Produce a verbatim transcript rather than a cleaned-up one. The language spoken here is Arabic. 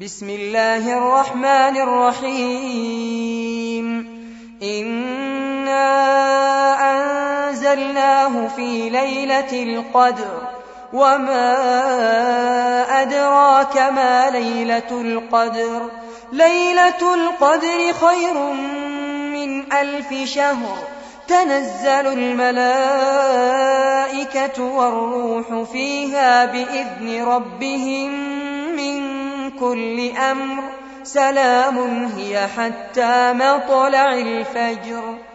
بسم الله الرحمن الرحيم إنا أنزلناه في ليلة القدر وما أدراك ما ليلة القدر ليلة القدر خير من ألف شهر تنزل الملائكة والروح فيها بإذن ربهم من كل أمر سلام هي حتى مطلع الفجر.